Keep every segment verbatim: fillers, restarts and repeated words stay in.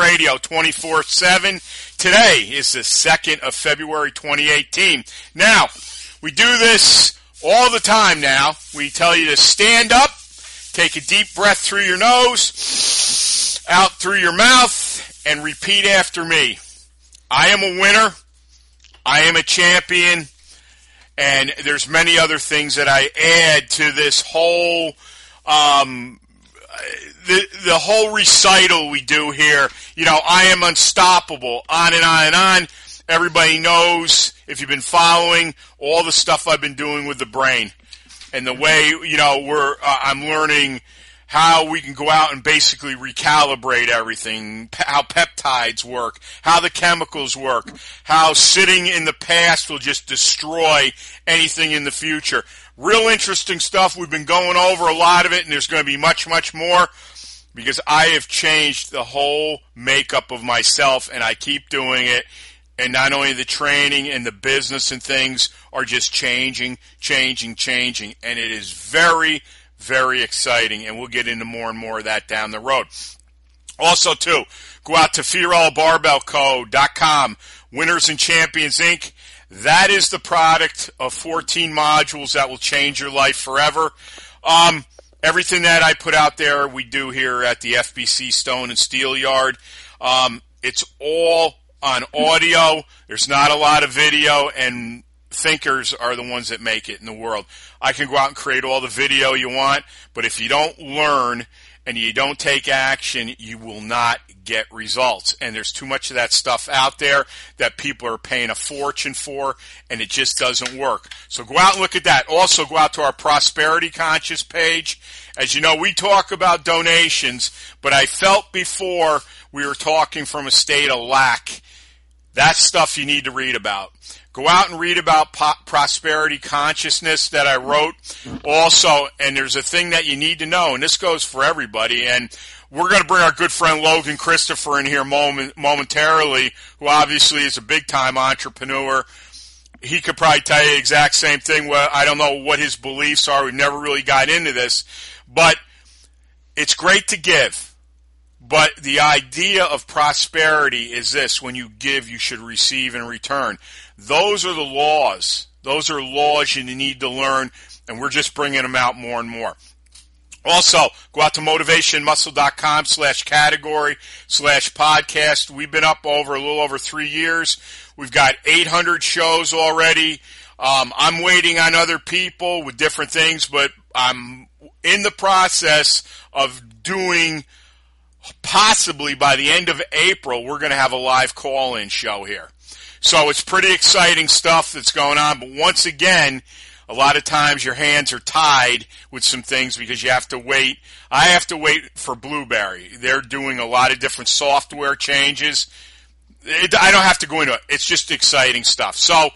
Radio twenty-four seven. Today is the second of February twenty eighteen. Now, we do this all the time now. We tell you to stand up, take a deep breath through your nose, out through your mouth, and repeat after me. I am a winner. I am a champion. And there's many other things that I add to this whole um The the whole recital we do here, you know, I am unstoppable, on and on and on. Everybody knows, if you've been following, all the stuff I've been doing with the brain. And the way, you know, we're uh, I'm learning how we can go out and basically recalibrate everything, how peptides work, how the chemicals work, how sitting in the past will just destroy anything in the future. Real interesting stuff. We've been going over a lot of it, and there's going to be much, much more because I have changed the whole makeup of myself, and I keep doing it. And not only the training and the business and things are just changing, changing, changing, and it is very, very exciting, and we'll get into more and more of that down the road. Also, too, go out to Fear All Barbell Co dot com, Winners and Champions, Incorporated, that is the product of fourteen modules that will change your life forever. Um, everything that I put out there, we do here at the F B C Stone and Steel Yard. Um, it's all on audio. There's not a lot of video, and thinkers are the ones that make it in the world. I can go out and create all the video you want, but if you don't learn and you don't take action, you will not get results. And there's too much of that stuff out there that people are paying a fortune for, and it just doesn't work. So go out and look at that. Also go out to our Prosperity Conscious page. As you know, we talk about donations, but I felt before we were talking from a state of lack. That's stuff you need to read about. Go out and read about prosperity consciousness that I wrote also, and there's a thing that you need to know, and this goes for everybody, and we're going to bring our good friend Logan Christopher in here moment, momentarily, who obviously is a big-time entrepreneur. He could probably tell you the exact same thing. Well, I don't know what his beliefs are. We've never really got into this, but it's great to give. But the idea of prosperity is this: when you give, you should receive in return. Those are the laws. Those are laws you need to learn, and we're just bringing them out more and more. Also, go out to motivationmuscle.com slash category slash podcast. We've been up over a little over three years. We've got eight hundred shows already. Um, I'm waiting on other people with different things, but I'm in the process of doing. Possibly by the end of April, we're going to have a live call-in show here. So it's pretty exciting stuff that's going on. But once again, a lot of times your hands are tied with some things because you have to wait. I have to wait for Blueberry. They're doing a lot of different software changes. It, I don't have to go into it. It's just exciting stuff. So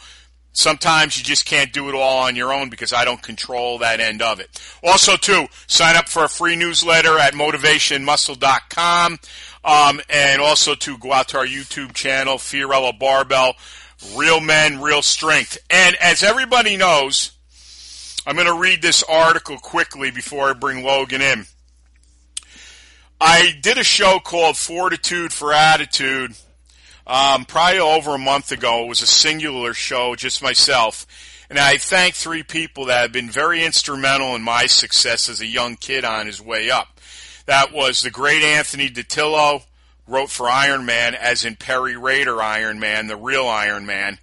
sometimes you just can't do it all on your own because I don't control that end of it. Also, too, sign up for a free newsletter at motivation muscle dot com. Um, and also, to go out to our YouTube channel, Fiorello Barbell, Real Men, Real Strength. And as everybody knows, I'm going to read this article quickly before I bring Logan in. I did a show called Fortitude for Attitude. Um, probably over a month ago. It was a singular show, just myself. And I thank three people that have been very instrumental in my success as a young kid on his way up. That was the great Anthony Ditillo, wrote for Iron Man, as in Perry Rader Iron Man, the real Iron Man.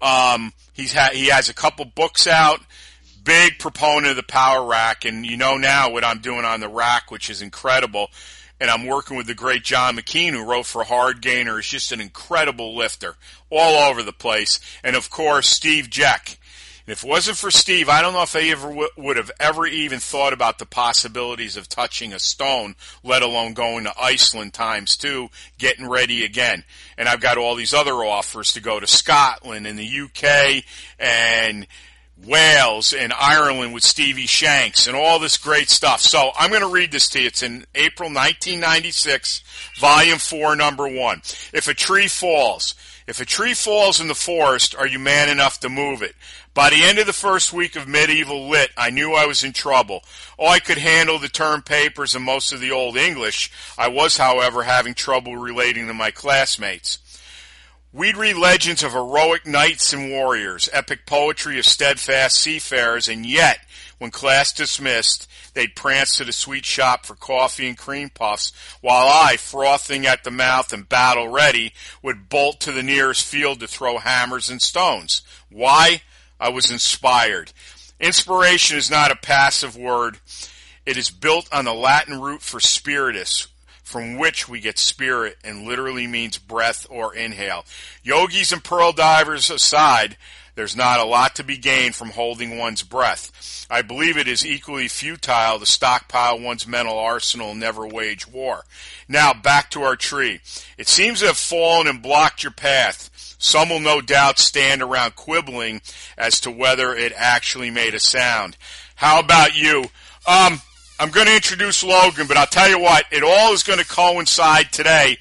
Um, he's ha- he has a couple books out, big proponent of the power rack, and you know now what I'm doing on the rack, which is incredible. And I'm working with the great John McKean, who wrote for Hard Gainer. He's just an incredible lifter all over the place. And, of course, Steve Jack. And if it wasn't for Steve, I don't know if I ever w- would have ever even thought about the possibilities of touching a stone, let alone going to Iceland times two, getting ready again. And I've got all these other offers to go to Scotland and the U K and Wales and Ireland with Stevie Shanks and all this great stuff. So I'm going to read this to you. It's in April nineteen ninety-six, Volume four, Number one. If a tree falls, if a tree falls in the forest, are you man enough to move it? By the end of the first week of medieval lit, I knew I was in trouble. Oh, I could handle the term papers and most of the Old English. I was, however, having trouble relating to my classmates. We'd read legends of heroic knights and warriors, epic poetry of steadfast seafarers, and yet, when class dismissed, they'd prance to the sweet shop for coffee and cream puffs, while I, frothing at the mouth and battle ready, would bolt to the nearest field to throw hammers and stones. Why? I was inspired. Inspiration is not a passive word. It is built on the Latin root for spiritus, from which we get spirit and literally means breath or inhale. Yogis and pearl divers aside, there's not a lot to be gained from holding one's breath. I believe it is equally futile to stockpile one's mental arsenal and never wage war. Now back to our tree. It seems to have fallen and blocked your path. Some will no doubt stand around quibbling as to whether it actually made a sound. How about you? Um... I'm going to introduce Logan, but I'll tell you what, it all is going to coincide today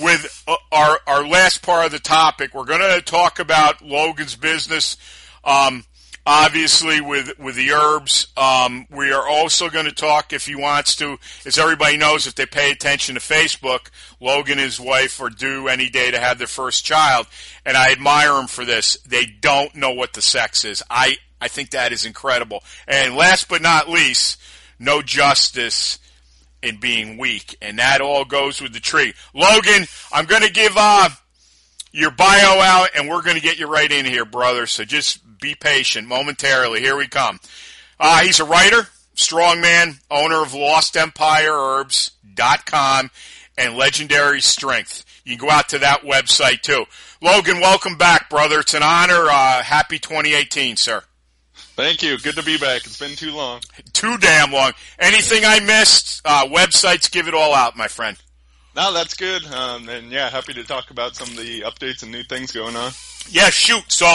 with our our last part of the topic. We're going to talk about Logan's business, um, obviously, with, with the herbs. Um, we are also going to talk, if he wants to, as everybody knows, if they pay attention to Facebook, Logan and his wife are due any day to have their first child, and I admire them for this. They don't know what the sex is. I, I think that is incredible. And last but not least, no justice in being weak, and that all goes with the tree. Logan, I'm going to give uh, your bio out, and we're going to get you right in here, brother, so just be patient momentarily. Here we come. Uh, he's a writer, strongman, owner of Lost Empire Herbs dot com and Legendary Strength. You can go out to that website, too. Logan, welcome back, brother. It's an honor. Uh, happy twenty eighteen, sir. Thank you. Good to be back. It's been too long. Too damn long. Anything I missed, uh, websites, give it all out, my friend. No, that's good. Um, and, yeah, happy to talk about some of the updates and new things going on. Yeah, shoot. So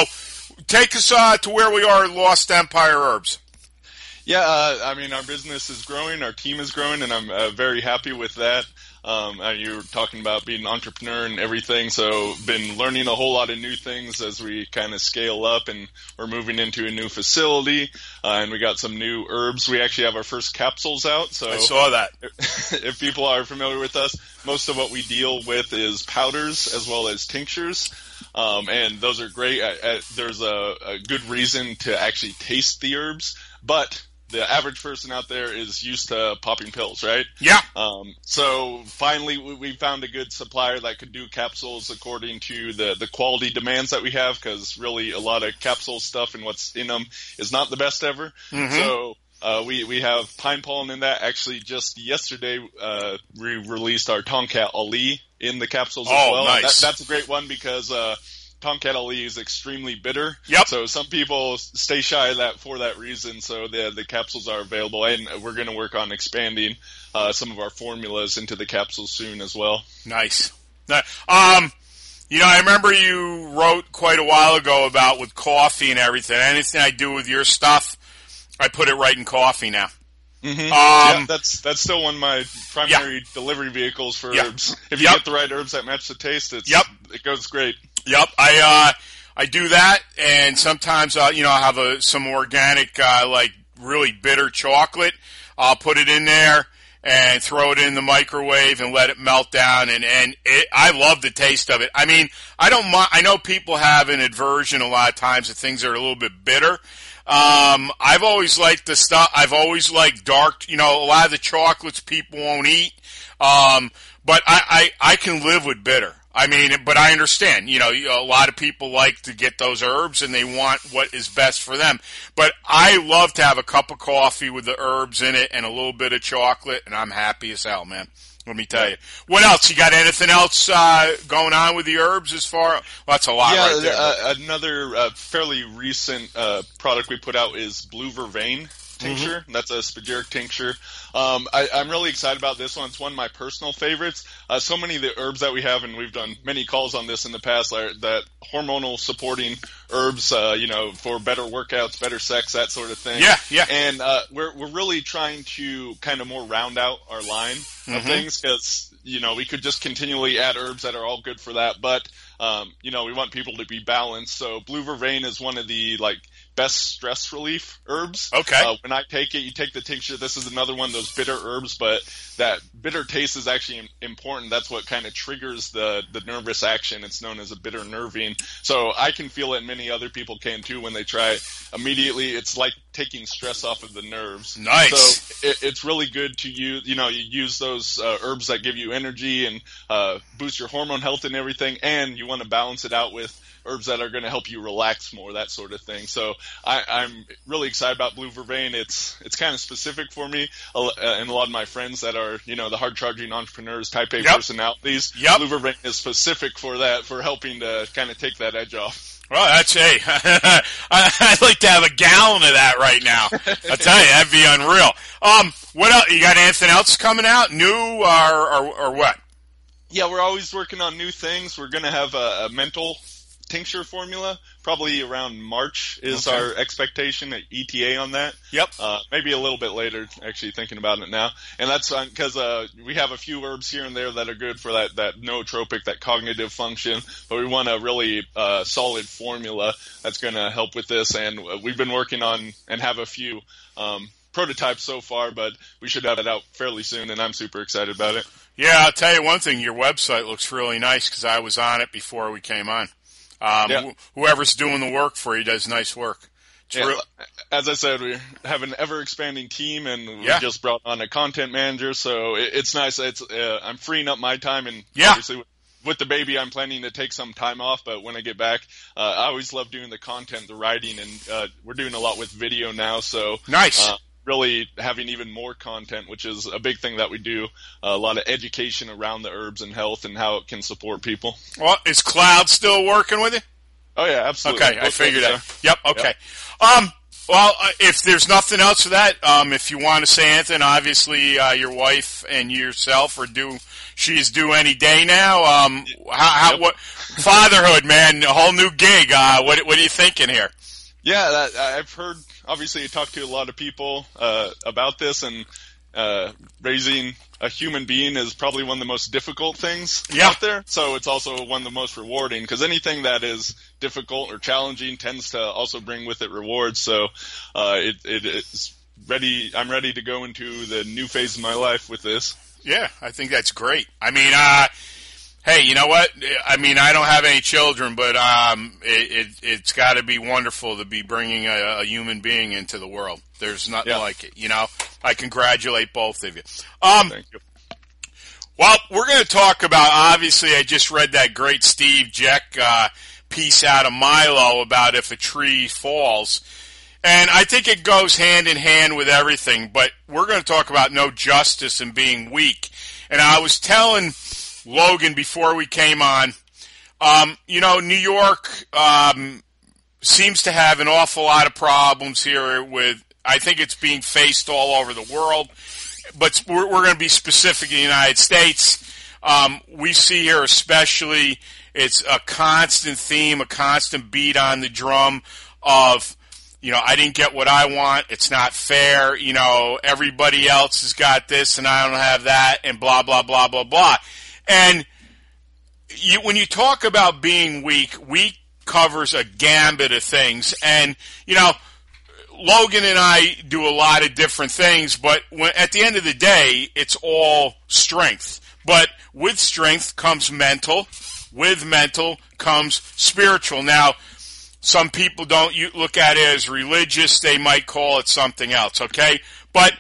take us uh, to where we are at Lost Empire Herbs. Yeah, uh, I mean, our business is growing, our team is growing, and I'm uh, very happy with that. Um, you were talking about being an entrepreneur and everything, so been learning a whole lot of new things as we kind of scale up, and we're moving into a new facility, uh, and we got some new herbs. We actually have our first capsules out. So I saw that. If, if people are familiar with us, most of what we deal with is powders as well as tinctures, um, and those are great. I, I, there's a, a good reason to actually taste the herbs, but the average person out there is used to popping pills, right? Yeah. Um, so finally, we, we found a good supplier that could do capsules according to the, the quality demands that we have, because really a lot of capsule stuff and what's in them is not the best ever. Mm-hmm. So uh, we, we have pine pollen in that. Actually, just yesterday, uh, we released our Tongkat Ali in the capsules oh, as well. Nice. That, that's a great one because uh, – Tongkat Ali is extremely bitter, yep. So some people stay shy of that for that reason, so the the capsules are available, and we're going to work on expanding uh, some of our formulas into the capsules soon as well. Nice. Um, you know, I remember you wrote quite a while ago about with coffee and everything. Anything I do with your stuff, I put it right in coffee now. Mm-hmm. Um, yeah, that's that's still one of my primary yeah. delivery vehicles for yep. herbs. If you yep. get the right herbs that match the taste, it's, yep. it goes great. Yep, I uh, I do that, and sometimes uh, you know, I have a, some organic uh, like really bitter chocolate. I'll put it in there and throw it in the microwave and let it melt down, and and it, I love the taste of it. I mean, I don't mind. I know people have an aversion a lot of times to things that are a little bit bitter. Um, I've always liked the stuff. I've always liked dark. You know, a lot of the chocolates people won't eat, um, but I, I I can live with bitter. I mean, but I understand, you know, a lot of people like to get those herbs and they want what is best for them. But I love to have a cup of coffee with the herbs in it and a little bit of chocolate, and I'm happy as hell, man. Let me tell you. What else? You got anything else uh, going on with the herbs as far? Well, that's a lot, yeah, right there. Uh, another uh, fairly recent uh, product we put out is Blue Vervain tincture. Mm-hmm. That's a spagyric tincture. Um, I, I'm really excited about this one. It's one of my personal favorites. Uh, so many of the herbs that we have, and we've done many calls on this in the past, are that hormonal supporting herbs, uh, you know, for better workouts, better sex, that sort of thing. Yeah, yeah. And uh, we're we're really trying to kind of more round out our line mm-hmm. of things, because, you know, we could just continually add herbs that are all good for that. But, um, you know, we want people to be balanced. So Blue Vervain is one of the, like, best stress relief herbs. Okay. Uh, when I take it, you take the tincture. This is another one of those bitter herbs, but that bitter taste is actually important. That's what kind of triggers the, the nervous action. It's known as a bitter nervine. So I can feel it, and many other people can too when they try it. Immediately, it's like taking stress off of the nerves. Nice. So it, it's really good to use. You know, you use those uh, herbs that give you energy and uh, boost your hormone health and everything, and you want to balance it out with herbs that are going to help you relax more, that sort of thing. So I, I'm really excited about Blue Vervain. It's it's kind of specific for me uh, and a lot of my friends that are, you know, the hard-charging entrepreneurs, type A yep. personalities. Yep. Blue Vervain is specific for that, for helping to kind of take that edge off. Well, that's, hey, I'd like to have a gallon of that right now. I'll tell you, that'd be unreal. Um, what else? You got anything else coming out, new or, or, or what? Yeah, we're always working on new things. We're going to have a, a mental tincture formula, probably around March is okay. our expectation at E T A on that. Yep. Uh, maybe a little bit later, actually thinking about it now. And that's because uh, we have a few herbs here and there that are good for that, that nootropic, that cognitive function, but we want a really uh, solid formula that's going to help with this. And we've been working on and have a few um, prototypes so far, but we should have it out fairly soon, and I'm super excited about it. Yeah, I'll tell you one thing. Your website looks really nice because I was on it before we came on. Um, yeah. wh- whoever's doing the work for you does nice work. Yeah. Real- As I said, we have an ever-expanding team, and we yeah. just brought on a content manager, so it, it's nice. It's uh, I'm freeing up my time, and yeah. obviously with, with the baby, I'm planning to take some time off, but when I get back, uh, I always love doing the content, the writing, and uh, we're doing a lot with video now, so nice. Uh, really having even more content, which is a big thing that we do, a lot of education around the herbs and health and how it can support people. Well, is Cloud still working with you? Oh, yeah, absolutely. Okay, Both I figured that. So. Yep, okay. Yep. Um, well, if there's nothing else to that, um, if you want to say anything, obviously uh, your wife and yourself are due, she's due any day now. Um, how, how, yep. what, fatherhood, man, a whole new gig. Uh, what, what are you thinking here? Yeah, that, I've heard, obviously, I talked to a lot of people uh, about this, and uh, raising a human being is probably one of the most difficult things yeah. out there. So it's also one of the most rewarding, because anything that is difficult or challenging tends to also bring with it rewards. So uh, it, it is ready. I'm ready to go into the new phase of my life with this. Yeah, I think that's great. I mean, uh, hey, you know what? I mean, I don't have any children, but um, it, it, it's got to be wonderful to be bringing a, a human being into the world. There's nothing yeah. like it, you know. I congratulate both of you. Um, Thank you. Well, we're going to talk about, obviously, I just read that great Steve Jack uh, piece out of Milo about if a tree falls. And I think it goes hand in hand with everything, but we're going to talk about no justice and being weak. And I was telling Logan before we came on, um, you know, New York um, seems to have an awful lot of problems here with, I think it's being faced all over the world, but we're, we're going to be specific in the United States. Um, we see here especially, it's a constant theme, a constant beat on the drum of, you know, I didn't get what I want, it's not fair, you know, everybody else has got this and I don't have that, and blah, blah, blah, blah, blah. And you, when you talk about being weak, weak covers a gambit of things. And, you know, Logan and I do a lot of different things, but when, at the end of the day, it's all strength. But with strength comes mental. With mental comes spiritual. Now, some people don't look at it as religious. They might call it something else, okay? But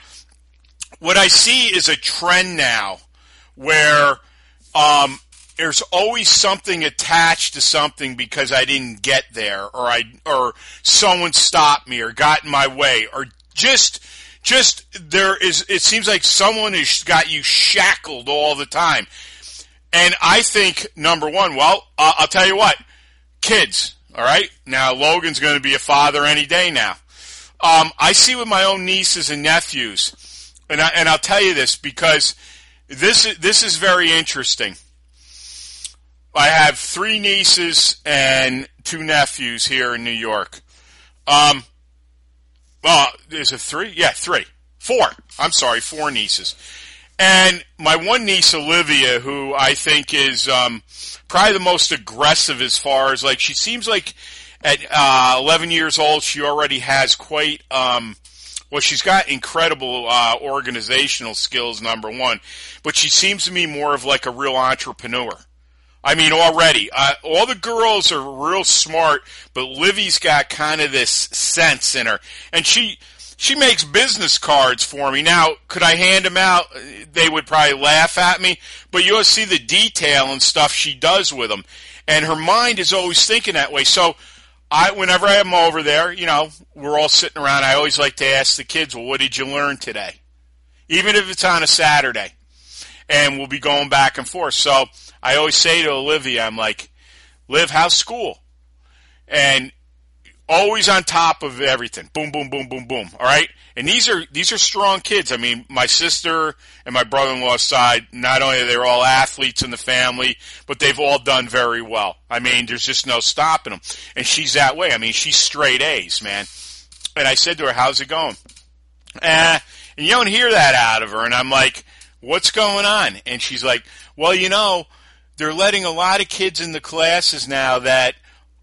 what I see is a trend now where Um, there's always something attached to something because I didn't get there, or I, or someone stopped me, or got in my way, or just, just there is. It seems like someone has got you shackled all the time. And I think number one, well, uh, I'll tell you what, kids. All right, now Logan's going to be a father any day now. Um, I see with my own nieces and nephews, and I, and I'll tell you this because this this is very interesting. I have three nieces and two nephews here in New York. Um, well, is it three? Yeah, three. Four. I'm sorry, four nieces. And my one niece, Olivia, who I think is um, probably the most aggressive as far as, like, she seems like at uh, eleven years old, she already has quite, um, well, she's got incredible uh, organizational skills, number one. But she seems to me more of like a real entrepreneur. I mean, already, uh, all the girls are real smart, but Livy's got kind of this sense in her. And she she makes business cards for me. Now, could I hand them out? They would probably laugh at me, but you'll see the detail and stuff she does with them. And her mind is always thinking that way. So I, whenever I am over there, you know, we're all sitting around, I always like to ask the kids, well, what did you learn today? Even if it's on a Saturday. And we'll be going back and forth. So I always say to Olivia, I'm like, Liv, how's school? And always on top of everything. Boom, boom, boom, boom, boom. All right? And these are these are strong kids. I mean, my sister and my brother-in-law's side, not only are they all athletes in the family, but they've all done very well. I mean, there's just no stopping them. And she's that way. I mean, she's straight A's, man. And I said to her, how's it going? Eh. And you don't hear that out of her. And I'm like, what's going on? And she's like, well, you know, they're letting a lot of kids in the classes now that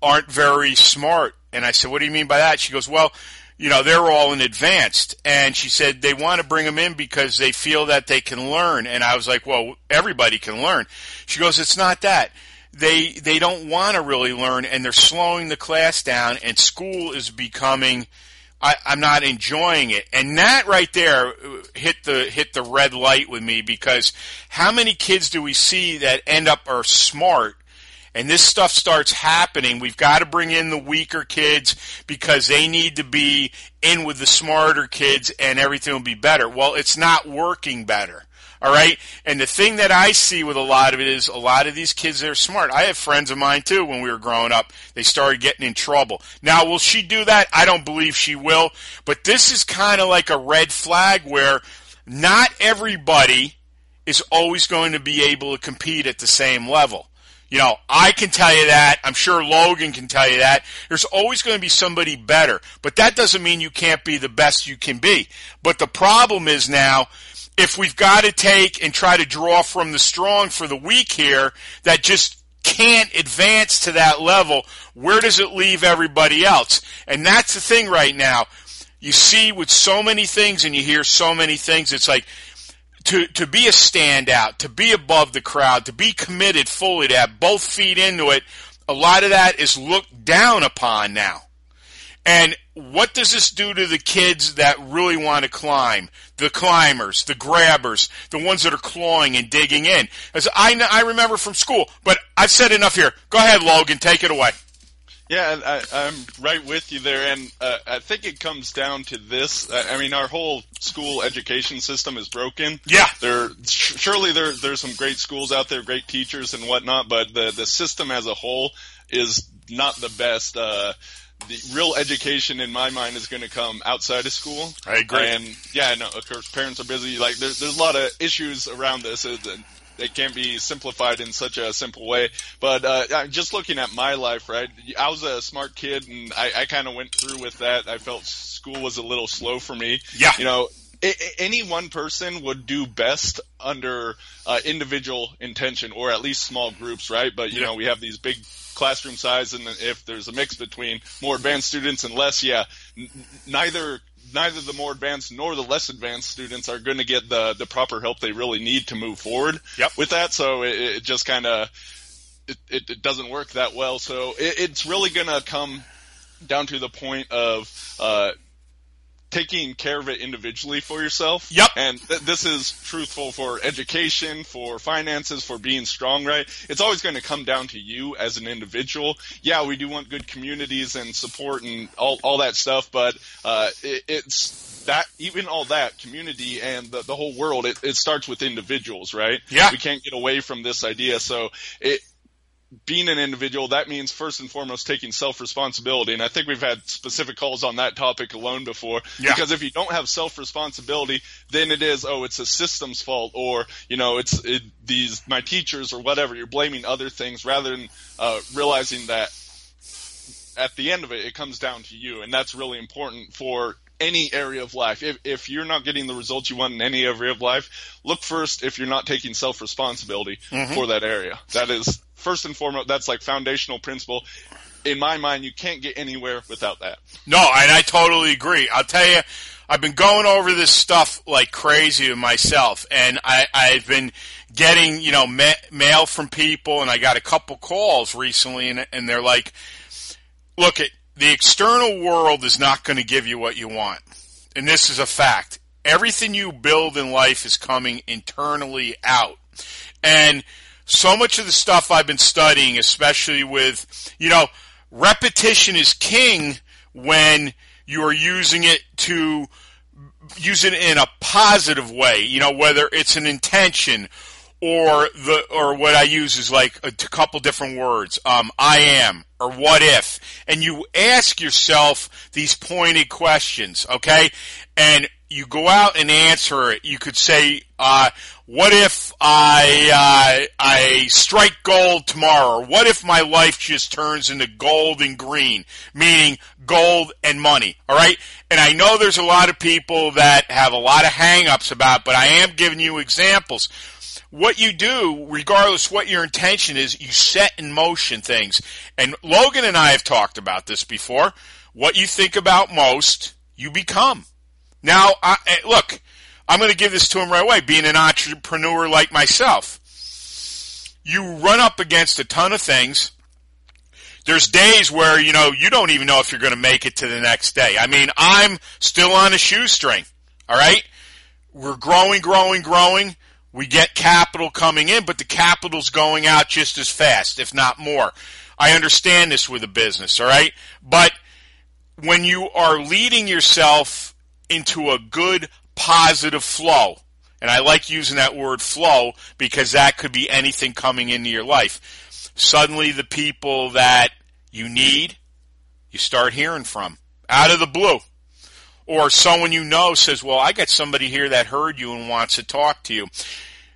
aren't very smart. And I said, what do you mean by that? She goes, well, you know, they're all in advanced. And she said they want to bring them in because they feel that they can learn. And I was like, well, everybody can learn. She goes, it's not that. They they don't want to really learn, and they're slowing the class down, and school is becoming – I, I'm not enjoying it. And that right there hit the hit the red light with me, because how many kids do we see that end up are smart, and this stuff starts happening? We've got to bring in the weaker kids because they need to be in with the smarter kids and everything will be better. Well, it's not working better. All right? And the thing that I see with a lot of it is a lot of these kids that are smart. I have friends of mine, too, when we were growing up. They started getting in trouble. Now, will she do that? I don't believe she will. But this is kind of like a red flag where not everybody is always going to be able to compete at the same level. You know, I can tell you that. I'm sure Logan can tell you that. There's always going to be somebody better. But that doesn't mean you can't be the best you can be. But the problem is now, if we've got to take and try to draw from the strong for the weak here that just can't advance to that level, where does it leave everybody else? And that's the thing right now. You see with so many things and you hear so many things, it's like to, to be a standout, to be above the crowd, to be committed fully, to have both feet into it, a lot of that is looked down upon now. And what does this do to the kids that really want to climb? The climbers, the grabbers, the ones that are clawing and digging in. As I, know, I remember from school, but I've said enough here. Go ahead, Logan, take it away. Yeah, I, I'm right with you there, and uh, I think it comes down to this. I mean, our whole school education system is broken. Yeah. There, surely there, there's some great schools out there, great teachers and whatnot, but the, the system as a whole is not the best. uh The real education, in my mind, is going to come outside of school. I agree. And, yeah, no, of course, parents are busy. Like, there's, there's a lot of issues around this. They can't be simplified in such a simple way. But uh, just looking at my life, right, I was a smart kid, and I, I kind of went through with that. I felt school was a little slow for me. Yeah. You know, I, any one person would do best under uh, individual intention, or at least small groups, right? But, you yeah. know, we have these big classroom size, and if there's a mix between more advanced students and less, yeah, n- neither neither the more advanced nor the less advanced students are going to get the, the proper help they really need to move forward yep. with that. So it, it just kind of it, it, it doesn't work that well. So it, it's really going to come down to the point of uh, taking care of it individually for yourself. Yep. And th- this is truthful for education, for finances, for being strong, right? It's always going to come down to you as an individual. Yeah, we do want good communities and support and all, all that stuff, but uh, it, it's that, even all that, community and the, the whole world, it, it starts with individuals, right? Yeah. We can't get away from this idea. So it, being an individual, that means first and foremost taking self-responsibility. And I think we've had specific calls on that topic alone before. Yeah. Because if you don't have self-responsibility, then it is, oh, it's a system's fault, or, you know, it's it, these my teachers or whatever. You're blaming other things rather than uh, realizing that at the end of it, it comes down to you. And that's really important for any area of life. If, if you're not getting the results you want in any area of life, look first if you're not taking self-responsibility mm-hmm. for that area. That is – first and foremost, that's like foundational principle. In my mind, you can't get anywhere without that. No, and I totally agree. I'll tell you, I've been going over this stuff like crazy with myself, and I, I've been getting, you know, ma- mail from people, and I got a couple calls recently, and, and they're like, look, it, the external world is not going to give you what you want, and this is a fact. Everything you build in life is coming internally out, and so much of the stuff I've been studying, especially with, you know, repetition is king when you are using it to use it in a positive way. You know, whether it's an intention or the or what I use is like a couple different words, um, I am or what if, and you ask yourself these pointed questions, okay, and you go out and answer it. You could say, uh, what if I, uh, I strike gold tomorrow? What if my life just turns into gold and green, meaning gold and money, all right? And I know there's a lot of people that have a lot of hang-ups about, but I am giving you examples. What you do, regardless what your intention is, you set in motion things. And Logan and I have talked about this before. What you think about most, you become. Now, I, look, I'm going to give this to him right away, being an entrepreneur like myself. You run up against a ton of things. There's days where, you know, you don't even know if you're going to make it to the next day. I mean, I'm still on a shoestring, all right? We're growing, growing, growing. We get capital coming in, but the capital's going out just as fast, if not more. I understand this with a business, all right? But when you are leading yourself into a good, positive flow. And I like using that word flow because that could be anything coming into your life. Suddenly the people that you need, you start hearing from out of the blue. Or someone you know says, well, I got somebody here that heard you and wants to talk to you.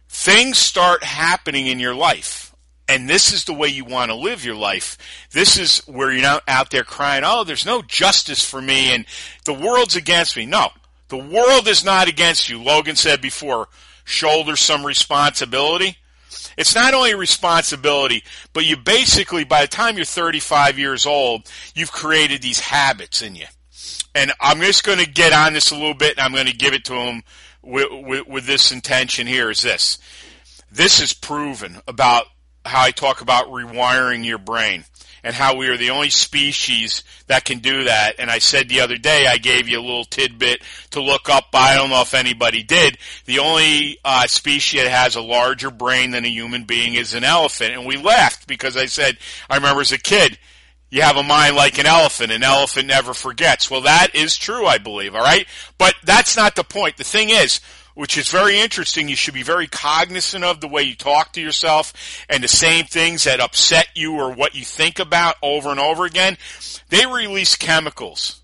Things start happening in your life. And this is the way you want to live your life. This is where you're not out there crying, oh, there's no justice for me and the world's against me. No, the world is not against you. Logan said before, shoulder some responsibility. It's not only responsibility, but you basically, by the time you're thirty-five years old, you've created these habits in you. And I'm just going to get on this a little bit, and I'm going to give it to him with, with, with this intention here is this. This is proven about how I talk about rewiring your brain and how we are the only species that can do that. And I said the other day, I gave you a little tidbit to look up. I don't know if anybody did. The only uh, species that has a larger brain than a human being is an elephant. And we laughed because I said, I remember as a kid, you have a mind like an elephant. An elephant never forgets. Well, that is true, I believe, all right? But that's not the point. The thing is, which is very interesting, you should be very cognizant of the way you talk to yourself and the same things that upset you or what you think about over and over again. They release chemicals.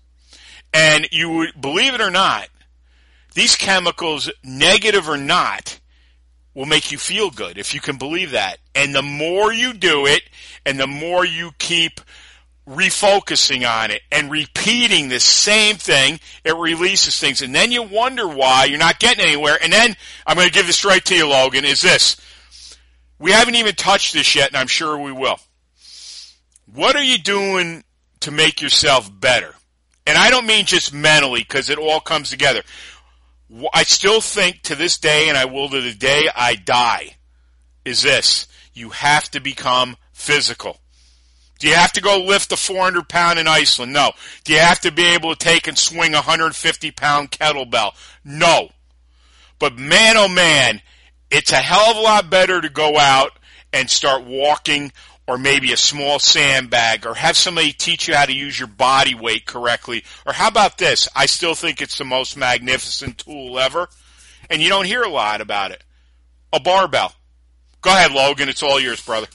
And you would, believe it or not, these chemicals, negative or not, will make you feel good, if you can believe that. And the more you do it and the more you keep refocusing on it and repeating the same thing, it releases things. And then you wonder why you're not getting anywhere. And then, I'm going to give this right to you, Logan, is this. We haven't even touched this yet, and I'm sure we will. What are you doing to make yourself better? And I don't mean just mentally, because it all comes together. I still think to this day, and I will to the day I die, is this. You have to become physical. Do you have to go lift a four hundred pound in Iceland? No. Do you have to be able to take and swing a one hundred fifty pound kettlebell? No. But man, oh man, it's a hell of a lot better to go out and start walking, or maybe a small sandbag, or have somebody teach you how to use your body weight correctly. Or how about this? I still think it's the most magnificent tool ever, and you don't hear a lot about it. A barbell. Go ahead, Logan. It's all yours, brother.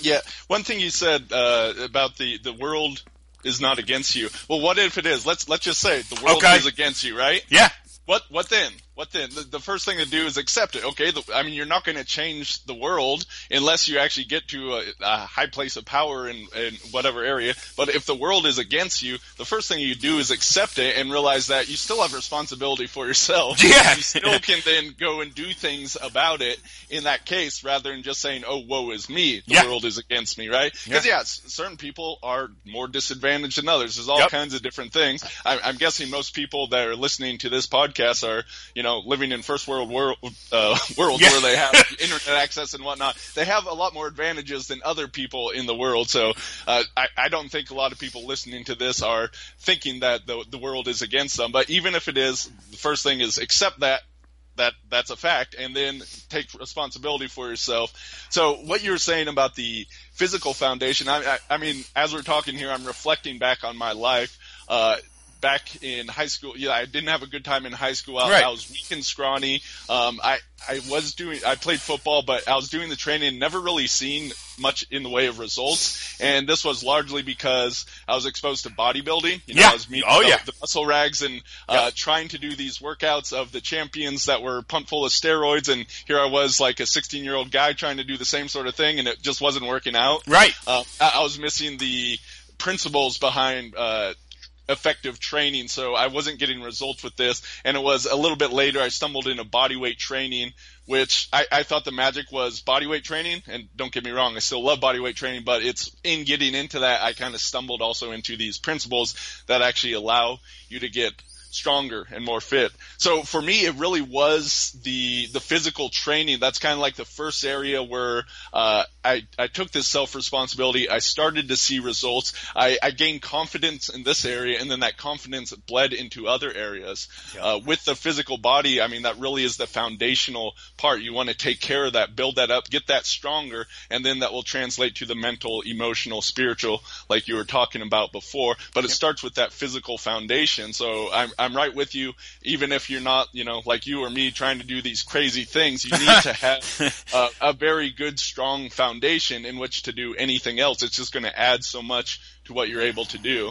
Yeah. One thing you said uh, about the, the world is not against you. Well, what if it is? Let's let's just say the world okay. is against you, right? Yeah. What what then? What then? The, the first thing to do is accept it. Okay, the, I mean, you're not going to change the world unless you actually get to a, a high place of power in, in whatever area. But if the world is against you, the first thing you do is accept it and realize that you still have responsibility for yourself. Yeah. You still can then go and do things about it in that case, rather than just saying, oh, woe is me. The yeah. world is against me, right? Because, yeah. yeah, certain people are more disadvantaged than others. There's all yep. kinds of different things. I, I'm guessing most people that are listening to this podcast are, you know, living in first world world uh, worlds yeah. where they have internet access and whatnot. They have a lot more advantages than other people in the world. So uh, I, I don't think a lot of people listening to this are thinking that the, the world is against them. But even if it is, the first thing is accept that. That that's a fact, and then take responsibility for yourself. So what you were saying about the physical foundation, I, I, I mean, as we're talking here, I'm reflecting back on my life. Uh, Back in high school, yeah, I didn't have a good time in high school. I, right. I was weak and scrawny. Um, I, I was doing, I played football, but I was doing the training, never really seen much in the way of results. And this was largely because I was exposed to bodybuilding. You know, yeah. I was meeting oh, yeah. the muscle rags and uh, yeah. trying to do these workouts of the champions that were pumped full of steroids. And here I was, like a sixteen year old guy trying to do the same sort of thing, and it just wasn't working out. Right. Uh, I, I was missing the principles behind, uh, effective training, so I wasn't getting results with this. And it was a little bit later I stumbled into bodyweight training, which I, I thought the magic was bodyweight training. And don't get me wrong, I still love bodyweight training, but it's in getting into that I kind of stumbled also into these principles that actually allow you to get stronger and more fit. So for me, it really was the the physical training. That's kind of like the first area where uh, I, I took this self-responsibility. I started to see results. I, I gained confidence in this area, and then that confidence bled into other areas. Yeah. Uh, with the physical body, I mean, that really is the foundational part. You want to take care of that, build that up, get that stronger, and then that will translate to the mental, emotional, spiritual, like you were talking about before. But it yeah. starts with that physical foundation. So I'm I'm right with you. Even if you're not, you know, like you or me trying to do these crazy things, you need to have uh, a very good, strong foundation in which to do anything else. It's just going to add so much to what you're able to do.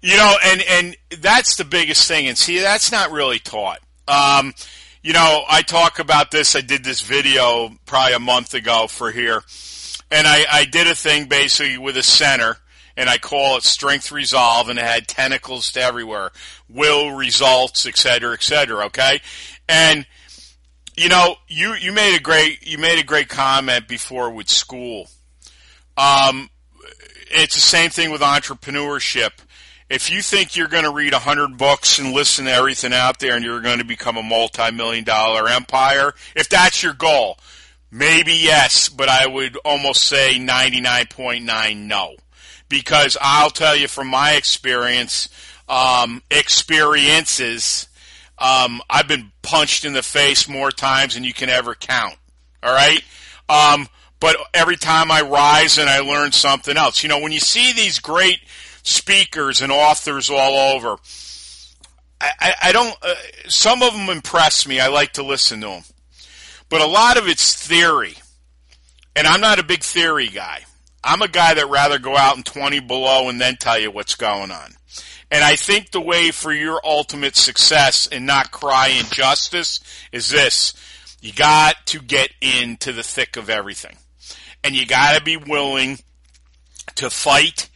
You know, and, and that's the biggest thing. And see, that's not really taught. Um, you know, I talk about this. I did this video probably a month ago for here. And I, I did a thing basically with a center. And I call it Strength Resolve, and it had tentacles to everywhere. Will, results, et cetera, et cetera, okay? And, you know, you, you made a great you made a great comment before with school. Um, it's the same thing with entrepreneurship. If you think you're going to read one hundred books and listen to everything out there and you're going to become a multi-million dollar empire, if that's your goal, maybe yes, but I would almost say ninety-nine point nine no. Because I'll tell you from my experience, um, experiences, um, I've been punched in the face more times than you can ever count, all right? Um, but every time I rise and I learn something else. You know, when you see these great speakers and authors all over, I, I, I don't uh, – some of them impress me. I like to listen to them. But a lot of it's theory, and I'm not a big theory guy. I'm a guy that rather go out in twenty below and then tell you what's going on. And I think the way for your ultimate success and not cry injustice is this. You got to get into the thick of everything. And you got to be willing to fight.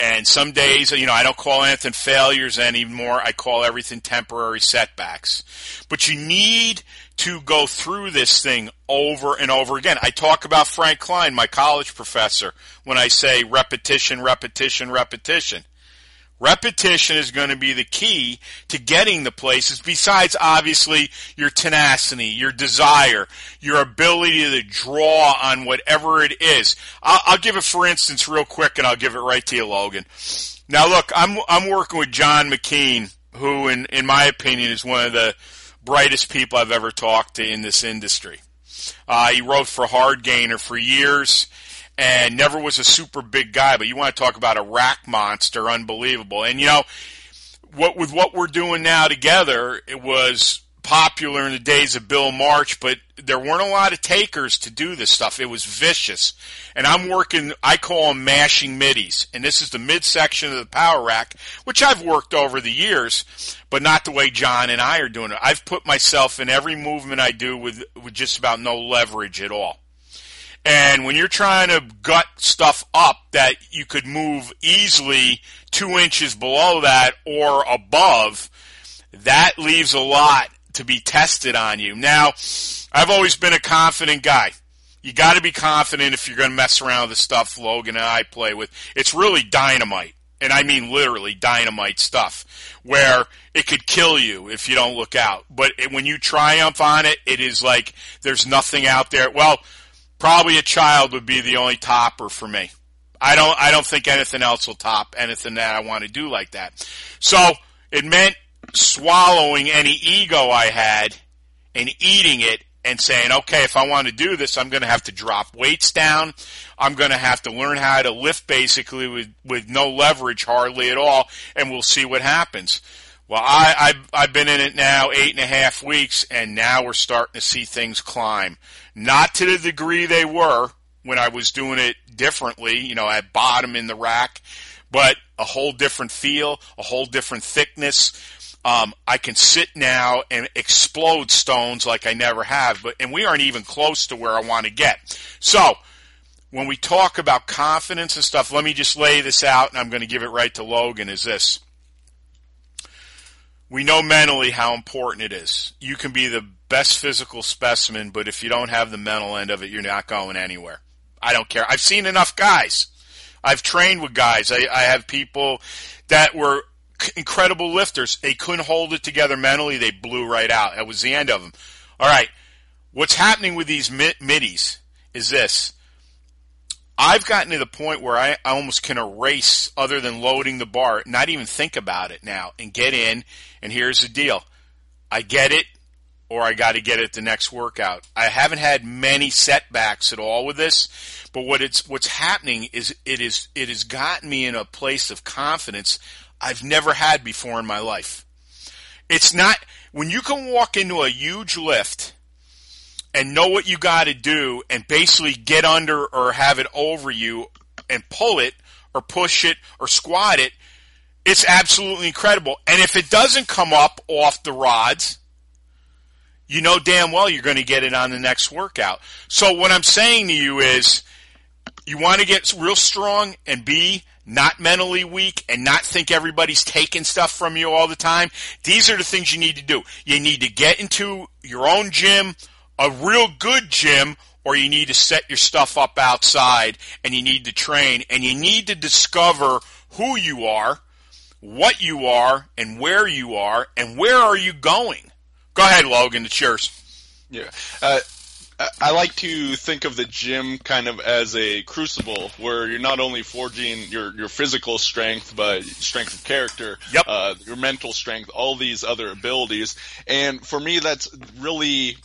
And some days, you know, I don't call anything failures anymore. I call everything temporary setbacks. But you need to go through this thing over and over again. I talk about Frank Klein, my college professor, when I say repetition, repetition, repetition. Repetition is going to be the key to getting the places, besides obviously your tenacity, your desire, your ability to draw on whatever it is. I'll, I'll give it for instance real quick, and I'll give it right to you, Logan. Now look, I'm I'm working with John McKean, who in, in my opinion is one of the brightest people I've ever talked to in this industry. Uh, he wrote for Hard Gainer for years. And never was a super big guy, but you want to talk about a rack monster, unbelievable. And, you know, what with what we're doing now together, it was popular in the days of Bill March, but there weren't a lot of takers to do this stuff. It was vicious. And I'm working, I call them mashing middies. And this is the midsection of the power rack, which I've worked over the years, but not the way John and I are doing it. I've put myself in every movement I do with, with just about no leverage at all. And when you're trying to gut stuff up that you could move easily two inches below that or above, that leaves a lot to be tested on you. Now, I've always been a confident guy. You got to be confident if you're going to mess around with the stuff Logan and I play with. It's really dynamite, and I mean literally dynamite stuff, where it could kill you if you don't look out. But it, when you triumph on it, it is like there's nothing out there. Well, probably a child would be the only topper for me. I don't I don't think anything else will top anything that I want to do like that. So it meant swallowing any ego I had and eating it and saying, okay, if I want to do this, I'm going to have to drop weights down. I'm going to have to learn how to lift basically with, with no leverage hardly at all, and we'll see what happens. Well, I, I've, I've been in it now eight and a half weeks, and now we're starting to see things climb. Not to the degree they were when I was doing it differently, you know, at bottom in the rack, but a whole different feel, a whole different thickness. Um, I can sit now and explode stones like I never have, but and we aren't even close to where I want to get. So when we talk about confidence and stuff, let me just lay this out, and I'm going to give it right to Logan, is this. We know mentally how important it is. You can be the best physical specimen, but if you don't have the mental end of it, you're not going anywhere. I don't care. I've seen enough guys. I've trained with guys. I, I have people that were incredible lifters. They couldn't hold it together mentally. They blew right out. That was the end of them. All right. What's happening with these mid- middies is this. I've gotten to the point where I, I almost can erase, other than loading the bar, not even think about it now, and get in, and here's the deal. I get it, or I got to get it the next workout. I haven't had many setbacks at all with this, but what it's what's happening is it is it has gotten me in a place of confidence I've never had before in my life. It's not, when you can walk into a huge lift and know what you got to do and basically get under or have it over you and pull it or push it or squat it, it's absolutely incredible. And if it doesn't come up off the rods, you know damn well you're going to get it on the next workout. So what I'm saying to you is you want to get real strong and be not mentally weak and not think everybody's taking stuff from you all the time. These are the things you need to do. You need to get into your own gym, a real good gym, or you need to set your stuff up outside, and you need to train, and you need to discover who you are, what you are, and where you are, and where are you going. Go ahead, Logan, it's yours. Yeah. Uh, I like to think of the gym kind of as a crucible where you're not only forging your, your physical strength, but strength of character, yep. uh, your mental strength, all these other abilities. And for me, that's really...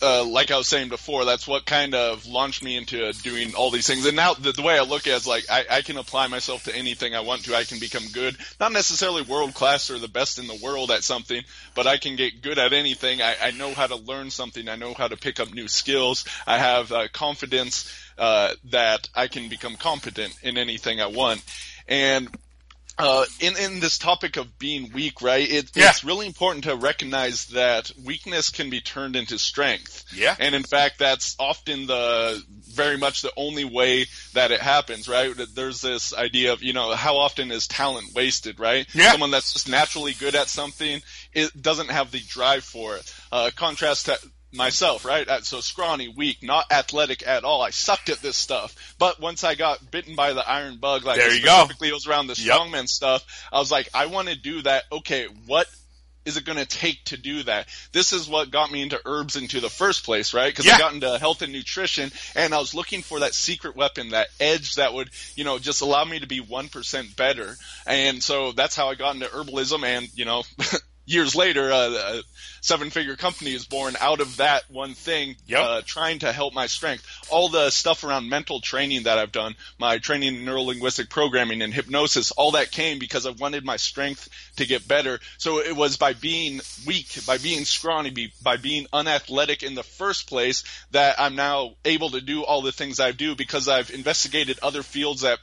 Uh, like I was saying before, that's what kind of launched me into doing all these things. And now the, the way I look at it is like I, I can apply myself to anything I want to. I can become good, not necessarily world class or the best in the world at something, but I can get good at anything. I, I know how to learn something. I know how to pick up new skills. I have uh, confidence uh, that I can become competent in anything I want. And Uh, in, in this topic of being weak, right, it, yeah. it's really important to recognize that weakness can be turned into strength. Yeah. And in fact, that's often the very much the only way that it happens, right? There's this idea of, you know, how often is talent wasted, right? Yeah. Someone that's just naturally good at something, it doesn't have the drive for it. Uh, contrast to myself, right? So scrawny, weak, not athletic at all. I sucked at this stuff. But once I got bitten by the iron bug, like there you specifically go. It was around the strongman yep. stuff, I was like, I want to do that. Okay, what is it going to take to do that? This is what got me into herbs into the first place, right? Because yeah. I got into health and nutrition, and I was looking for that secret weapon, that edge that would, you know, just allow me to be one percent better. And so that's how I got into herbalism, and, you know, years later, uh, a seven-figure company is born out of that one thing, yep. uh, trying to help my strength. All the stuff around mental training that I've done, my training in neuro-linguistic programming and hypnosis, all that came because I wanted my strength to get better. So it was by being weak, by being scrawny, by being unathletic in the first place that I'm now able to do all the things I do, because I've investigated other fields that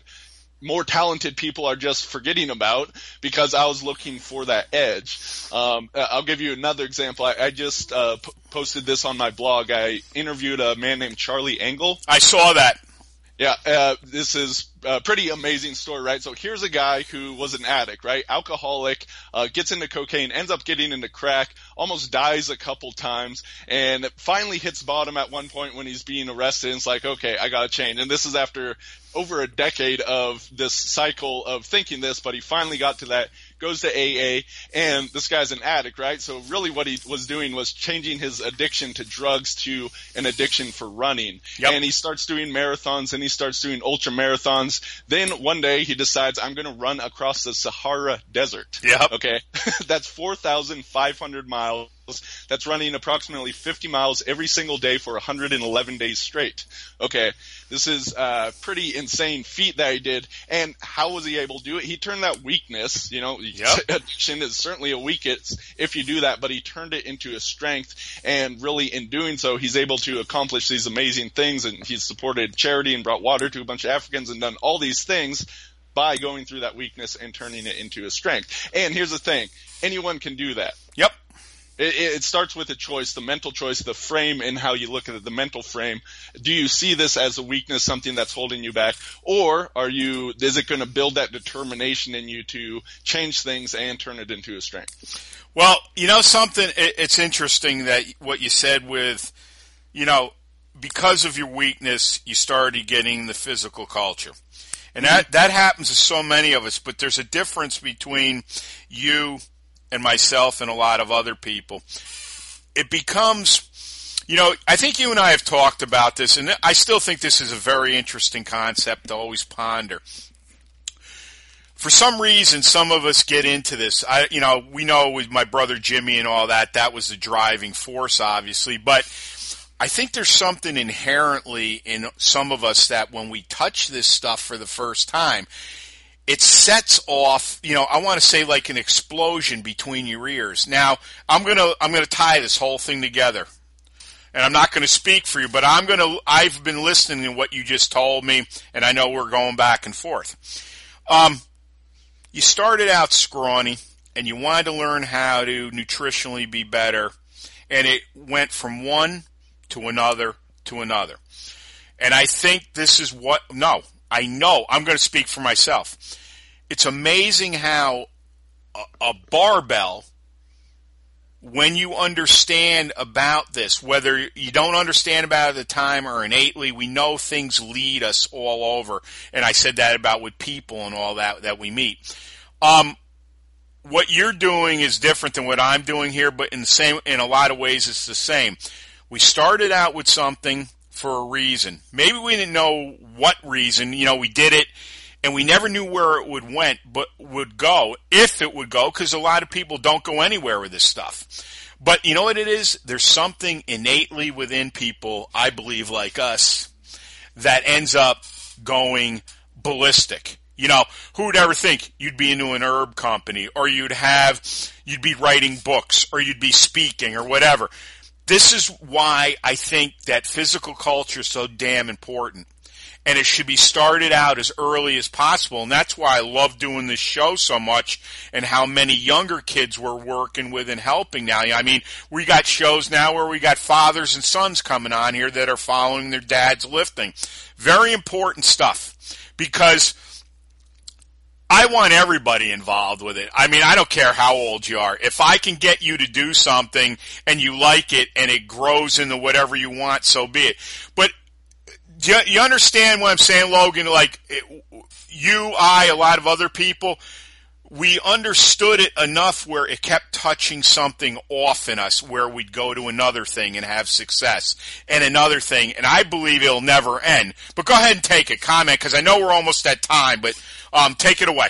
more talented people are just forgetting about, because I was looking for that edge. Um, I'll give you another example. I, I just uh, p- posted this on my blog. I interviewed a man named Charlie Engle. I saw that. Yeah, uh, this is a pretty amazing story, right? So here's a guy who was an addict, right? Alcoholic, uh, gets into cocaine, ends up getting into crack, almost dies a couple times, and finally hits bottom at one point when he's being arrested, and it's like, okay, I gotta change. And this is after over a decade of this cycle of thinking this, but he finally got to that, goes to A A, and this guy's an addict, right? So really what he was doing was changing his addiction to drugs to an addiction for running. Yep. And he starts doing marathons, and he starts doing ultra marathons. Then one day he decides, I'm going to run across the Sahara Desert. Yep. Okay. That's four thousand five hundred miles. That's running approximately fifty miles every single day for one hundred eleven days straight. Okay, this is a pretty insane feat that he did. And how was he able to do it? He turned that weakness, you know, yep. addiction is certainly a weakness if you do that, but he turned it into a strength. And really, in doing so, he's able to accomplish these amazing things. And he's supported charity and brought water to a bunch of Africans and done all these things by going through that weakness and turning it into a strength. And here's the thing. Anyone can do that. Yep. It starts with a choice, the mental choice, the frame and how you look at it, the mental frame. Do you see this as a weakness, something that's holding you back? Or are you? Is it going to build that determination in you to change things and turn it into a strength? Well, you know something, it's interesting that what you said with, you know, because of your weakness, you started getting the physical culture. And mm-hmm. that, that happens to so many of us, but there's a difference between you and myself and a lot of other people. It becomes, you know, I think you and I have talked about this, and I still think this is a very interesting concept to always ponder. For some reason, some of us get into this. I, you know, we know with my brother Jimmy and all that, that was the driving force, obviously, but I think there's something inherently in some of us that when we touch this stuff for the first time, it sets off, you know, I want to say like an explosion between your ears. Now, I'm going to I'm going to tie this whole thing together. And I'm not going to speak for you, but I'm going to I've been listening to what you just told me, and I know we're going back and forth. Um you started out scrawny and you wanted to learn how to nutritionally be better, and it went from one to another to another. And I think this is what no I know, I'm going to speak for myself. It's amazing how a, a barbell, when you understand about this, whether you don't understand about it at the time or innately, we know things lead us all over. And I said that about with people and all that that we meet. Um, what you're doing is different than what I'm doing here, but in the same, in a lot of ways it's the same. We started out with something for a reason. Maybe we didn't know what reason, you know, we did it and we never knew where it would went, but would go, if it would go, because a lot of people don't go anywhere with this stuff. But you know what it is? There's something innately within people, I believe, like us, that ends up going ballistic. You know, who would ever think you'd be into an herb company, or you'd have, you'd be writing books, or you'd be speaking, or whatever. This is why I think that physical culture is so damn important, and it should be started out as early as possible. And that's why I love doing this show so much, and how many younger kids we're working with and helping now. I mean, we got shows now where we got fathers and sons coming on here that are following their dads lifting. Very important stuff, because I want everybody involved with it. I mean, I don't care how old you are. If I can get you to do something and you like it and it grows into whatever you want, so be it. But do you, you understand what I'm saying, Logan? Like it, you, I, a lot of other people, we understood it enough where it kept touching something off in us where we'd go to another thing and have success and another thing. And I believe it'll never end. But go ahead and take a comment because I know we're almost at time, but um, take it away.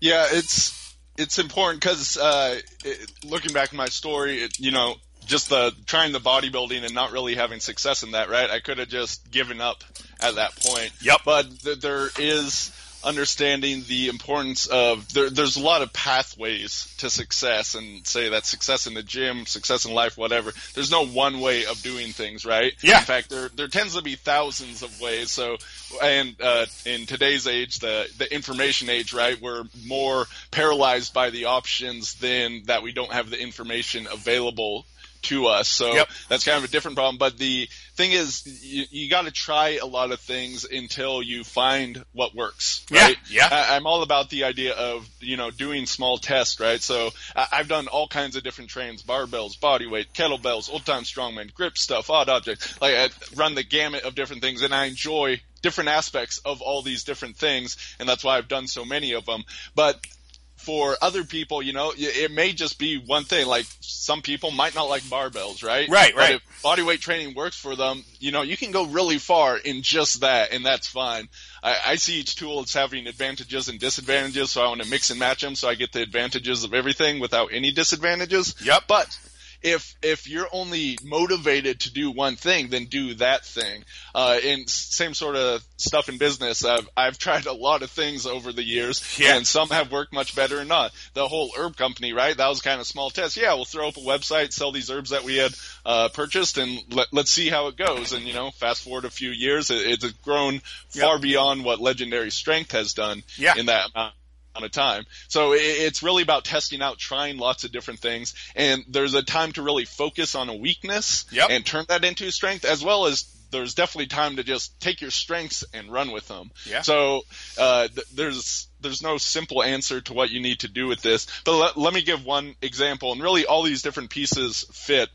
Yeah, it's it's important because uh, it, looking back at my story, it, you know, just the trying the bodybuilding and not really having success in that, right? I could have just given up at that point. Yep. But th- there is – understanding the importance of there, there's a lot of pathways to success, and say that's success in the gym, success in life, whatever. There's no one way of doing things, right? Yeah. In fact, there there tends to be thousands of ways. So, and uh, in today's age, the the information age, right? We're more paralyzed by the options than that we don't have the information available to us. So yep. That's kind of a different problem. But the thing is, you, you got to try a lot of things until you find what works, right? Yeah, yeah. I, I'm all about the idea of, you know, doing small tests, right? So I, I've done all kinds of different trains, barbells, bodyweight, kettlebells, old-time strongman, grip stuff, odd objects. Like I run the gamut of different things, and I enjoy different aspects of all these different things, and that's why I've done so many of them. But for other people, you know, it may just be one thing. Like some people might not like barbells, right? Right, right. But if bodyweight training works for them, you know, you can go really far in just that, and that's fine. I, I see each tool as having advantages and disadvantages, so I want to mix and match them so I get the advantages of everything without any disadvantages. Yep. But if if you're only motivated to do one thing, then do that thing. Uh, and same sort of stuff in business. I've, I've tried a lot of things over the years, yeah. And some have worked much better and not. The whole herb company, right? That was kind of small test. Yeah, we'll throw up a website, sell these herbs that we had uh, purchased, and let, let's see how it goes. And, you know, fast forward a few years, it, it's grown far yep. beyond what Legendary Strength has done yeah. in that amount of time. So it's really about testing out, trying lots of different things, and there's a time to really focus on a weakness yep. and turn that into strength, as well as there's definitely time to just take your strengths and run with them. Yeah. So uh, th- there's there's no simple answer to what you need to do with this, but let, let me give one example, and really all these different pieces fit.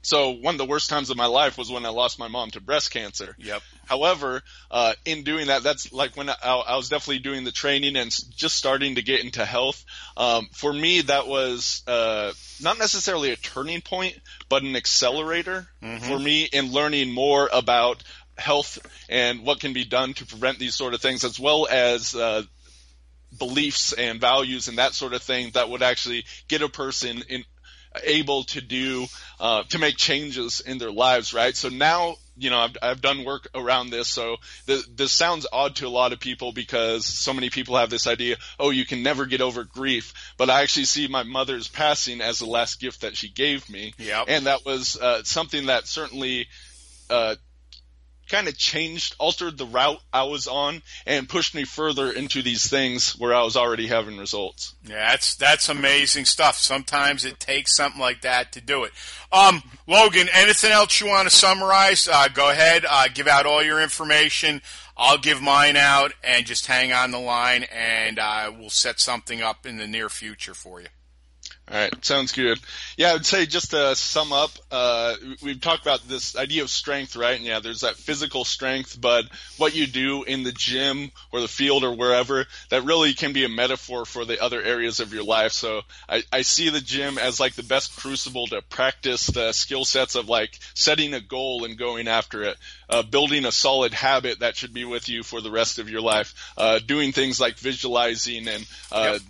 So one of the worst times of my life was when I lost my mom to breast cancer. Yep. However, uh, in doing that, that's like when I, I was definitely doing the training and just starting to get into health. Um, for me, that was uh, not necessarily a turning point, but an accelerator mm-hmm. for me in learning more about health and what can be done to prevent these sort of things, as well as uh, beliefs and values and that sort of thing that would actually get a person in able to do uh to make changes in their lives, right? So now, you know, I've, I've done work around this, so th- this sounds odd to a lot of people because so many people have this idea, oh, you can never get over grief, but I actually see my mother's passing as the last gift that she gave me. Yep. And that was uh something that certainly uh kind of changed, altered the route I was on and pushed me further into these things where I was already having results. Yeah, that's that's amazing stuff. Sometimes it takes something like that to do it. Um, Logan, anything else you want to summarize? Uh, go ahead, uh, give out all your information. I'll give mine out and just hang on the line, and uh, we'll set something up in the near future for you. All right, sounds good. Yeah, I would say just to sum up, uh, we've talked about this idea of strength, right? And yeah, there's that physical strength, but what you do in the gym or the field or wherever, that really can be a metaphor for the other areas of your life. So I, I see the gym as like the best crucible to practice the skill sets of like setting a goal and going after it, uh, building a solid habit that should be with you for the rest of your life, uh, doing things like visualizing and uh, yep.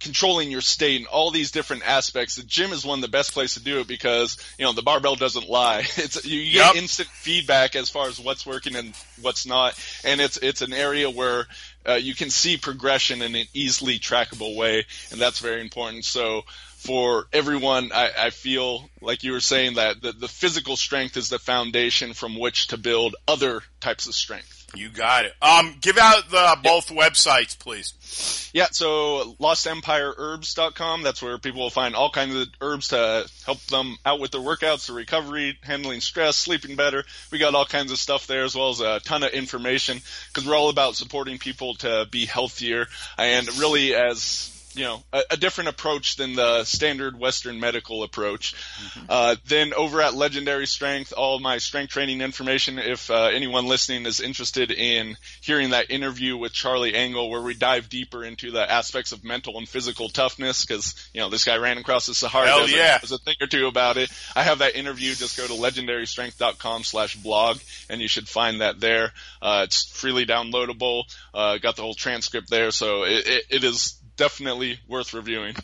controlling your state and all these different aspects. The gym is one of the best places to do it because, you know, the barbell doesn't lie. It's you get yep. instant feedback as far as what's working and what's not. And it's it's an area where uh, you can see progression in an easily trackable way, and that's very important. So for everyone, I, I feel like you were saying that the, the physical strength is the foundation from which to build other types of strength. You got it. Um, give out the both yep. websites, please. Yeah, so Lost Empire Herbs dot com. That's where people will find all kinds of herbs to help them out with their workouts, their recovery, handling stress, sleeping better. We got all kinds of stuff there, as well as a ton of information, because we're all about supporting people to be healthier and really as – you know, a, a different approach than the standard Western medical approach. Mm-hmm. Uh, then over at Legendary Strength, all my strength training information, if uh, anyone listening is interested in hearing that interview with Charlie Engle where we dive deeper into the aspects of mental and physical toughness, because, you know, this guy ran across the Sahara Desert. Yeah. There's a thing or two about it. I have that interview. Just go to legendary strength dot com slash blog, and you should find that there. Uh, it's freely downloadable. Uh, got the whole transcript there, so it, it, it is definitely worth reviewing.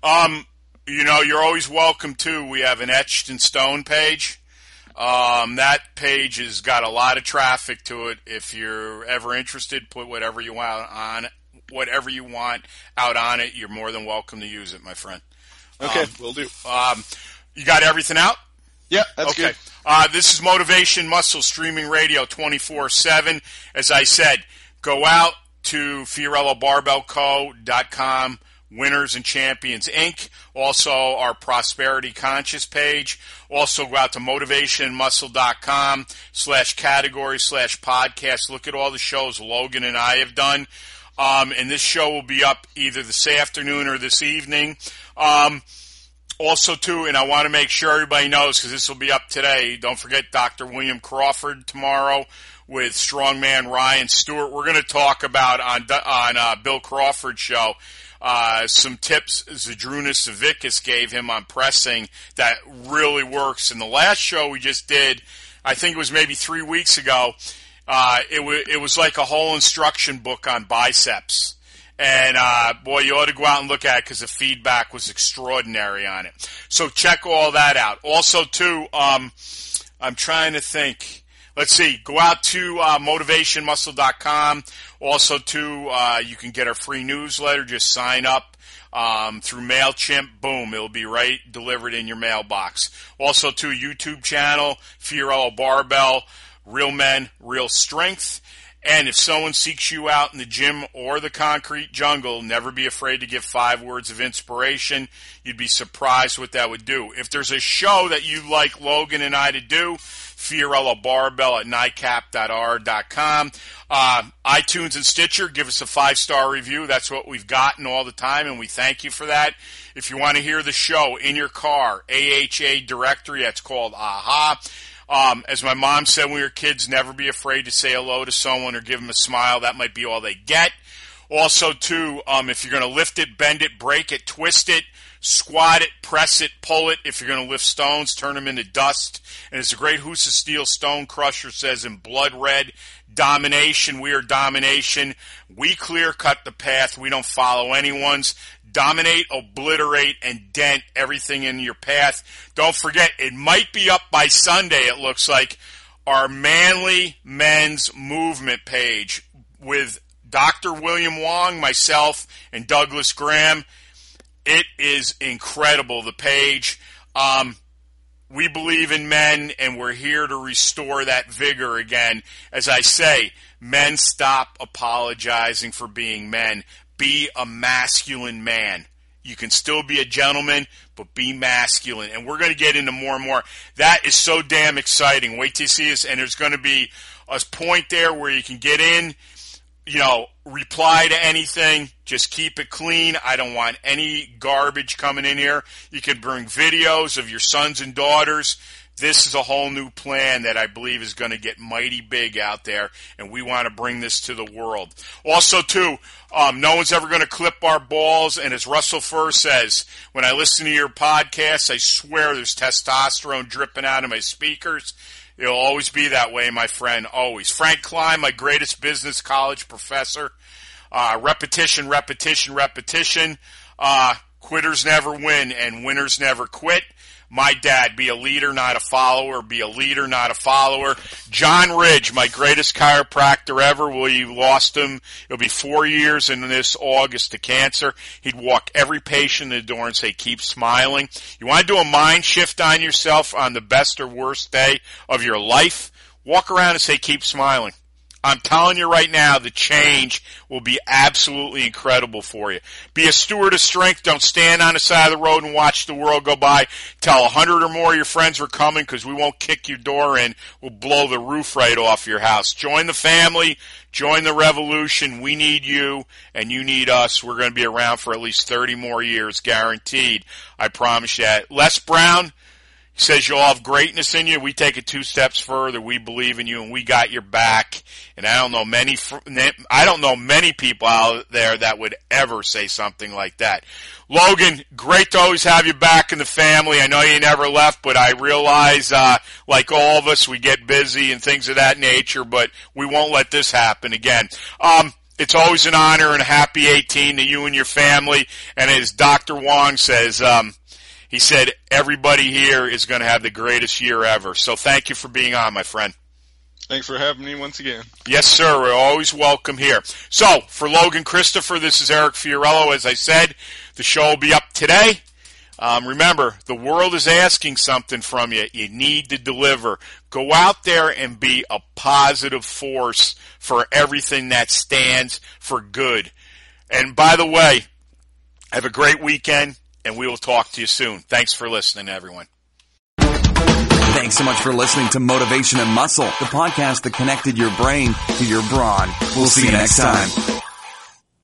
Um, you know, you're always welcome too. We have an etched in stone page. Um, that page has got a lot of traffic to it. If you're ever interested, put whatever you want on whatever you want out on it. You're more than welcome to use it, my friend. Okay, um, will do. Um, you got everything out? Yeah, that's okay. Good. Uh, this is Motivation Muscle Streaming Radio twenty-four seven. As I said, go out to Fiorello Barbell Co dot com, Winners and Champions, Incorporated. Also, our Prosperity Conscious page. Also, go out to motivation muscle dot com slash category slash podcast. Look at all the shows Logan and I have done. Um, and this show will be up either this afternoon or this evening. Um, also, too, and I want to make sure everybody knows, because this will be up today, don't forget Doctor William Crawford tomorrow with strongman Ryan Stewart. We're going to talk about, on on uh, Bill Crawford's show, uh, some tips Zydrunas Savickas gave him on pressing that really works. In the last show we just did, I think it was maybe three weeks ago, uh, it, w- it was like a whole instruction book on biceps. And, uh, boy, you ought to go out and look at it, because the feedback was extraordinary on it. So check all that out. Also, too, um, I'm trying to think. Let's see. Go out to uh, motivation muscle dot com. Also, too, uh, you can get our free newsletter. Just sign up um, through MailChimp. Boom. It'll be right delivered in your mailbox. Also, too, YouTube channel, Fiorello Barbell, Real Men, Real Strength. And if someone seeks you out in the gym or the concrete jungle, never be afraid to give five words of inspiration. You'd be surprised what that would do. If there's a show that you'd like Logan and I to do, Fiorello Barbell at ny cap dot r dot com. Uh, iTunes and Stitcher, give us a five-star review. That's what we've gotten all the time, and we thank you for that. If you want to hear the show in your car, A H A directory, that's called A H A. Um, as my mom said when we were kids, never be afraid to say hello to someone or give them a smile. That might be all they get. Also, too, um, if you're going to lift it, bend it, break it, twist it, squat it, press it, pull it. If you're going to lift stones, turn them into dust. And as the great Hoosa Steel Stone Crusher says in blood red, domination, we are domination. We clear cut the path. We don't follow anyone's. Dominate, obliterate, and dent everything in your path. Don't forget, it might be up by Sunday, it looks like, our Manly Men's Movement page with Doctor William Wong, myself, and Douglas Graham. It is incredible, the page. Um, we believe in men, and we're here to restore that vigor again. As I say, men, stop apologizing for being men. Be a masculine man. You can still be a gentleman, but be masculine. And we're going to get into more and more. That is so damn exciting. Wait till you see us. And there's going to be a point there where you can get in, you know, reply to anything. Just keep it clean. I don't want any garbage coming in here. You can bring videos of your sons and daughters. This is a whole new plan that I believe is going to get mighty big out there, and we want to bring this to the world. Also, too, um, no one's ever going to clip our balls, and as Russell Furr says, when I listen to your podcast, I swear there's testosterone dripping out of my speakers. It'll always be that way, my friend, always. Frank Klein, my greatest business college professor, uh, repetition, repetition, repetition. Uh, quitters never win, and winners never quit. My dad, be a leader, not a follower. Be a leader, not a follower. John Ridge, my greatest chiropractor ever. We lost him. It'll be four years in this August to cancer. He'd walk every patient in the door and say, keep smiling. You want to do a mind shift on yourself on the best or worst day of your life? Walk around and say, keep smiling. I'm telling you right now, the change will be absolutely incredible for you. Be a steward of strength. Don't stand on the side of the road and watch the world go by. Tell one hundred or more of your friends are coming, because we won't kick your door in. We'll blow the roof right off your house. Join the family. Join the revolution. We need you, and you need us. We're going to be around for at least thirty more years, guaranteed. I promise you that. Les Brown says you'll have greatness in you. We take it two steps further. We believe in you, and we got your back. And I don't know many, I don't know many people out there that would ever say something like that. Logan, great to always have you back in the family. I know you never left, but I realize, uh, like all of us, we get busy and things of that nature, but we won't let this happen again. Um, it's always an honor and a happy eighteen to you and your family. And as Doctor Wong says, um, he said, everybody here is going to have the greatest year ever. So thank you for being on, my friend. Thanks for having me once again. Yes, sir. We're always welcome here. So for Logan Christopher, this is Eric Fiorello. As I said, the show will be up today. Um, remember, the world is asking something from you. You need to deliver. Go out there and be a positive force for everything that stands for good. And by the way, have a great weekend. And we will talk to you soon. Thanks for listening, everyone. Thanks so much for listening to Motivation and Muscle, the podcast that connected your brain to your brawn. We'll see you next time.